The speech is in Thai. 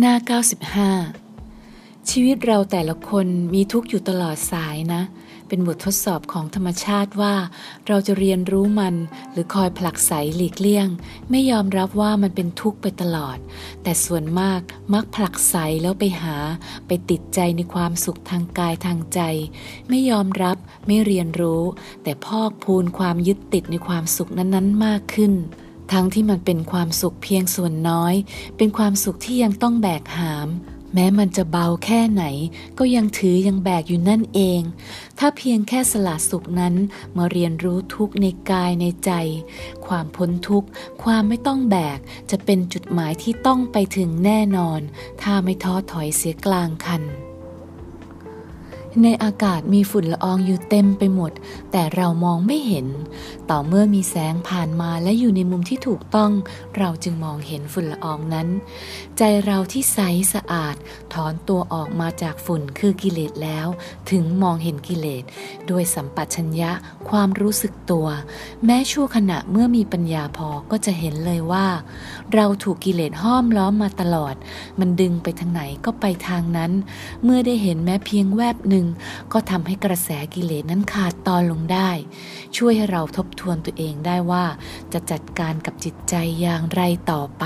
หน้า95ชีวิตเราแต่ละคนมีทุกข์อยู่ตลอดสายนะเป็นบททดสอบของธรรมชาติว่าเราจะเรียนรู้มันหรือคอยผลักไสหลีกเลี่ยงไม่ยอมรับว่ามันเป็นทุกข์ไปตลอดแต่ส่วนมากมักผลักไสแล้วไปหาไปติดใจในความสุขทางกายทางใจไม่ยอมรับไม่เรียนรู้แต่พอกพูนความยึดติดในความสุขนั้นๆมากขึ้นทั้งที่มันเป็นความสุขเพียงส่วนน้อยเป็นความสุขที่ยังต้องแบกหามแม้มันจะเบาแค่ไหนก็ยังถือยังแบกอยู่นั่นเองถ้าเพียงแค่สละสุขนั้นมาเรียนรู้ทุกข์ในกายในใจความพ้นทุกข์ความไม่ต้องแบกจะเป็นจุดหมายที่ต้องไปถึงแน่นอนถ้าไม่ท้อถอยเสียกลางคันในอากาศมีฝุ่นละอองอยู่เต็มไปหมดแต่เรามองไม่เห็นต่อเมื่อมีแสงผ่านมาและอยู่ในมุมที่ถูกต้องเราจึงมองเห็นฝุ่นละอองนั้นใจเราที่ใสสะอาดถอนตัวออกมาจากฝุ่นคือกิเลสแล้วถึงมองเห็นกิเลสด้วยสัมปชัญญะความรู้สึกตัวแม้ชั่วขณะเมื่อมีปัญญาพอก็จะเห็นเลยว่าเราถูกกิเลสห้อมล้อมมาตลอดมันดึงไปทางไหนก็ไปทางนั้นเมื่อได้เห็นแม้เพียงแวบหนึ่งก็ทำให้กระแสกิเลสนั้นขาดตอนลงได้ช่วยให้เราทบทวนตัวเองได้ว่าจะจัดการกับจิตใจอย่างไรต่อไป